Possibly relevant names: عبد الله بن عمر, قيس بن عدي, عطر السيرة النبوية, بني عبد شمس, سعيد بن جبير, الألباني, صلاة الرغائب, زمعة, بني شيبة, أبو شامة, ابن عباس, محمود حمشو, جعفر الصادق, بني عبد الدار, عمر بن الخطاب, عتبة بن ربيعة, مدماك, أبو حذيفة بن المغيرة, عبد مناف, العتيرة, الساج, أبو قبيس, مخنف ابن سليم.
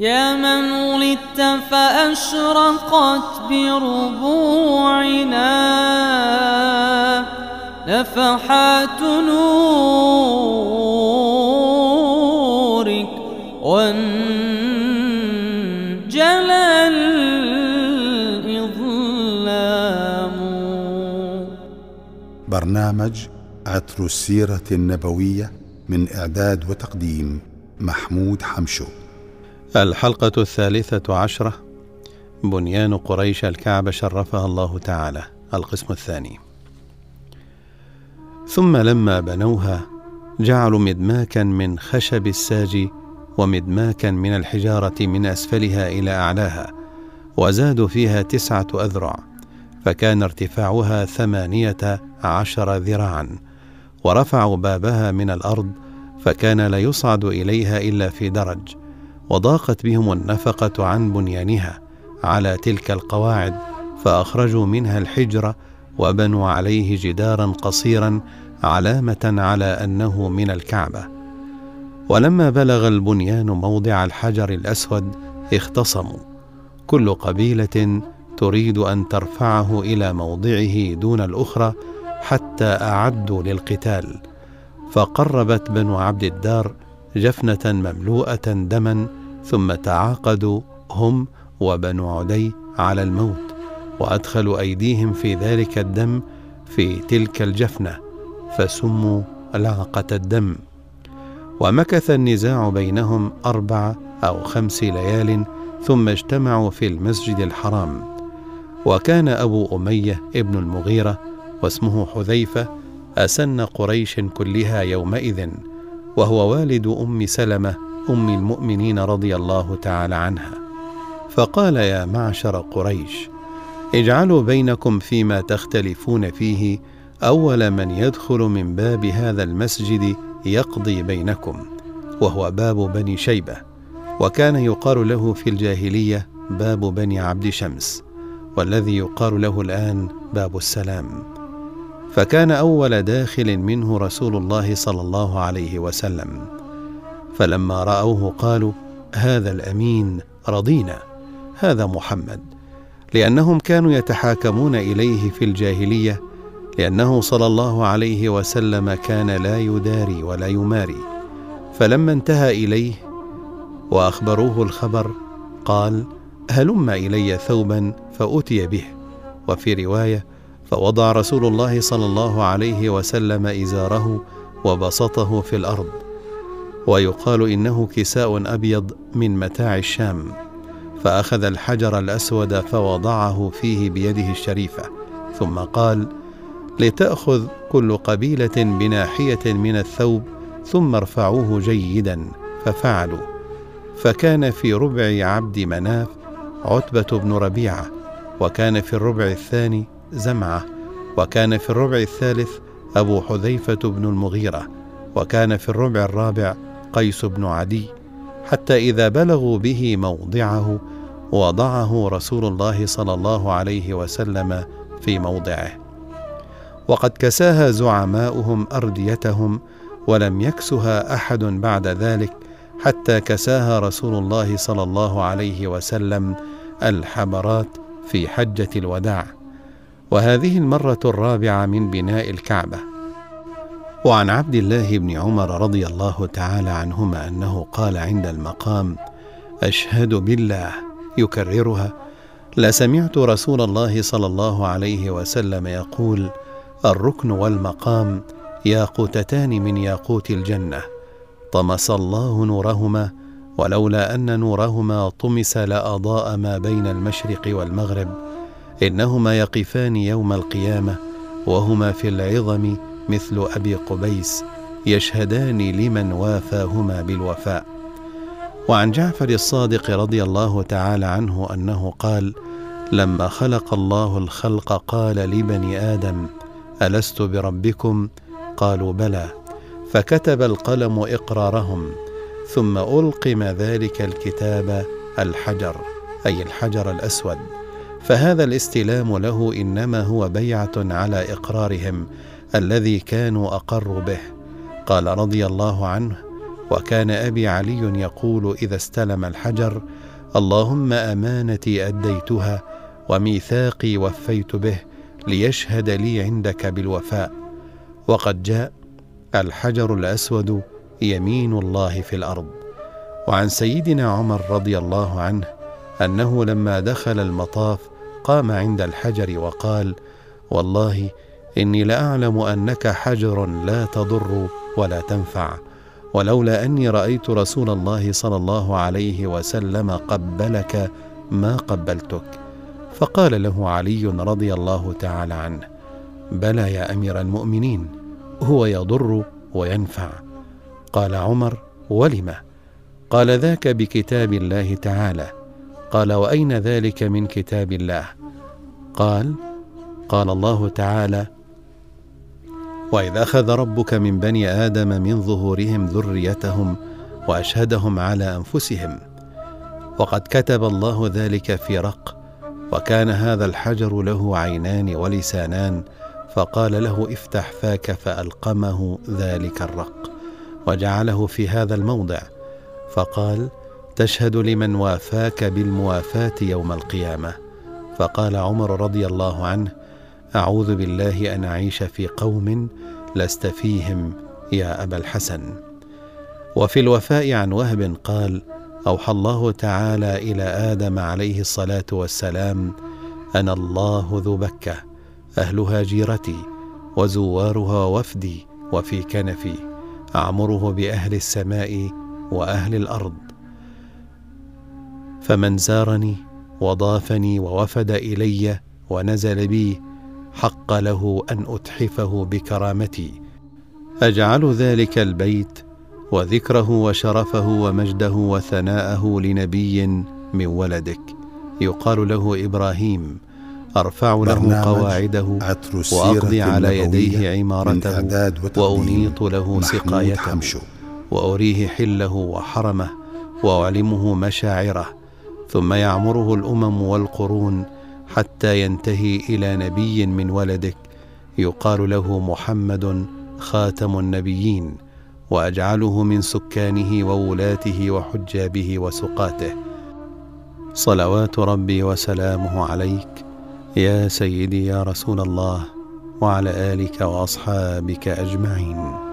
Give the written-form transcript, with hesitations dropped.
يا من ولدت فأشرقت بربوعنا نفحات نورك وانجلى الإظلام. برنامج عطر السيرة النبوية من إعداد وتقديم محمود حمشو. الحلقة 13 بنيان قريش الكعبة شرفها الله تعالى. القسم الثاني. ثم لما بنوها جعلوا مدماكا من خشب الساج ومدماكا من الحجارة من أسفلها إلى أعلاها، وزادوا فيها 9 أذرع، فكان ارتفاعها 18 ذراعا، ورفعوا بابها من الأرض فكان لا يصعد إليها إلا في درج. وضاقت بهم النفقة عن بنيانها على تلك القواعد، فأخرجوا منها الحجرة وبنوا عليه جدارا قصيرا علامة على أنه من الكعبة. ولما بلغ البنيان موضع الحجر الأسود اختصموا، كل قبيلة تريد أن ترفعه إلى موضعه دون الأخرى حتى أعدوا للقتال. فقربت بنو عبد الدار جفنة مملوءة دما، ثم تعاقدوا هم وبنو عدي على الموت، وأدخلوا أيديهم في ذلك الدم في تلك الجفنة، فسموا لعقة الدم. ومكث النزاع بينهم 4 أو 5 ليال، ثم اجتمعوا في المسجد الحرام. وكان أبو أمية ابن المغيرة واسمه حذيفة أسن قريش كلها يومئذ، وهو والد أم سلمة أم المؤمنين رضي الله تعالى عنها، فقال: يا معشر قريش، اجعلوا بينكم فيما تختلفون فيه أول من يدخل من باب هذا المسجد يقضي بينكم، وهو باب بني شيبة، وكان يقال له في الجاهلية باب بني عبد شمس، والذي يقال له الآن باب السلام. فكان أول داخل منه رسول الله صلى الله عليه وسلم. فلما رأوه قالوا: هذا الأمين، رضينا، هذا محمد، لأنهم كانوا يتحاكمون إليه في الجاهلية، لأنه صلى الله عليه وسلم كان لا يداري ولا يماري. فلما انتهى إليه وأخبروه الخبر قال: هلم إلي ثوبا، فأتي به. وفي رواية: فوضع رسول الله صلى الله عليه وسلم إزاره وبسطه في الأرض، ويقال إنه كساء أبيض من متاع الشام، فأخذ الحجر الأسود فوضعه فيه بيده الشريفة، ثم قال: لتأخذ كل قبيلة بناحية من الثوب ثم ارفعوه جيدا. ففعلوا، فكان في ربع عبد مناف عتبة بن ربيعة، وكان في الربع الثاني زمعة، وكان في الربع الثالث أبو حذيفة بن المغيرة، وكان في الربع الرابع قيس بن عدي، حتى إذا بلغوا به موضعه وضعه رسول الله صلى الله عليه وسلم في موضعه. وقد كساها زعماؤهم أرديتهم، ولم يكسها أحد بعد ذلك، حتى كساها رسول الله صلى الله عليه وسلم الحبرات في حجة الوداع، وهذه المرة الرابعة من بناء الكعبة. وعن عبد الله بن عمر رضي الله تعالى عنهما أنه قال عند المقام: أشهد بالله، يكررها: لسمعت رسول الله صلى الله عليه وسلم يقول: الركن والمقام ياقوتتان من ياقوت الجنة، طمس الله نورهما، ولولا أن نورهما طمس لأضاء ما بين المشرق والمغرب، إنهما يقفان يوم القيامة وهما في العظم مثل أبي قبيس، يشهدان لمن وافاهما بالوفاء. وعن جعفر الصادق رضي الله تعالى عنه أنه قال: لما خلق الله الخلق قال لبني آدم: ألست بربكم؟ قالوا: بلى. فكتب القلم إقرارهم، ثم ألقم ذلك الكتاب الحجر، أي الحجر الأسود. فهذا الاستلام له إنما هو بيعة على إقرارهم الذي كانوا أقروا به. قال رضي الله عنه: وكان أبي علي يقول إذا استلم الحجر: اللهم أمانتي أديتها وميثاقي وفيت به ليشهد لي عندك بالوفاء. وقد جاء: الحجر الأسود يمين الله في الأرض. وعن سيدنا عمر رضي الله عنه أنه لما دخل المطاف قام عند الحجر وقال: والله إني لأعلم أنك حجر لا تضر ولا تنفع، ولولا أني رأيت رسول الله صلى الله عليه وسلم قبلك ما قبلتك. فقال له علي رضي الله تعالى عنه: بلى يا أمير المؤمنين، هو يضر وينفع. قال عمر: ولم؟ قال: ذاك بكتاب الله تعالى. قال: وأين ذلك من كتاب الله؟ قال: قال الله تعالى: وإذ أخذ ربك من بني آدم من ظهورهم ذريتهم وأشهدهم على أنفسهم. وقد كتب الله ذلك في رق. وكان هذا الحجر له عينان ولسانان، فقال له: افتح فاك، فألقمه ذلك الرق وجعله في هذا الموضع، فقال: تشهد لمن وافاك بالموافاة يوم القيامة. فقال عمر رضي الله عنه: أعوذ بالله أن أعيش في قوم لست فيهم يا أبا الحسن. وفي الوفاء عن وهب قال: أوحى الله تعالى إلى آدم عليه الصلاة والسلام: أنا الله ذو بكة، أهلها جيرتي وزوارها وفدي، وفي كنفي أعمره بأهل السماء وأهل الأرض، فمن زارني وضافني ووفد إلي ونزل بي حق له أن أتحفه بكرامتي، أجعل ذلك البيت وذكره وشرفه ومجده وثناءه لنبي من ولدك يقال له إبراهيم، أرفع له قواعده وأقضي على يديه عمارته وأنيط له سقايته وأريه حله وحرمه وأعلمه مشاعره، ثم يعمره الأمم والقرون حتى ينتهي إلى نبي من ولدك يقال له محمد خاتم النبيين، وأجعله من سكانه وولاته وحجابه وسقاته. صلوات ربي وسلامه عليك يا سيدي يا رسول الله، وعلى آلك وأصحابك أجمعين.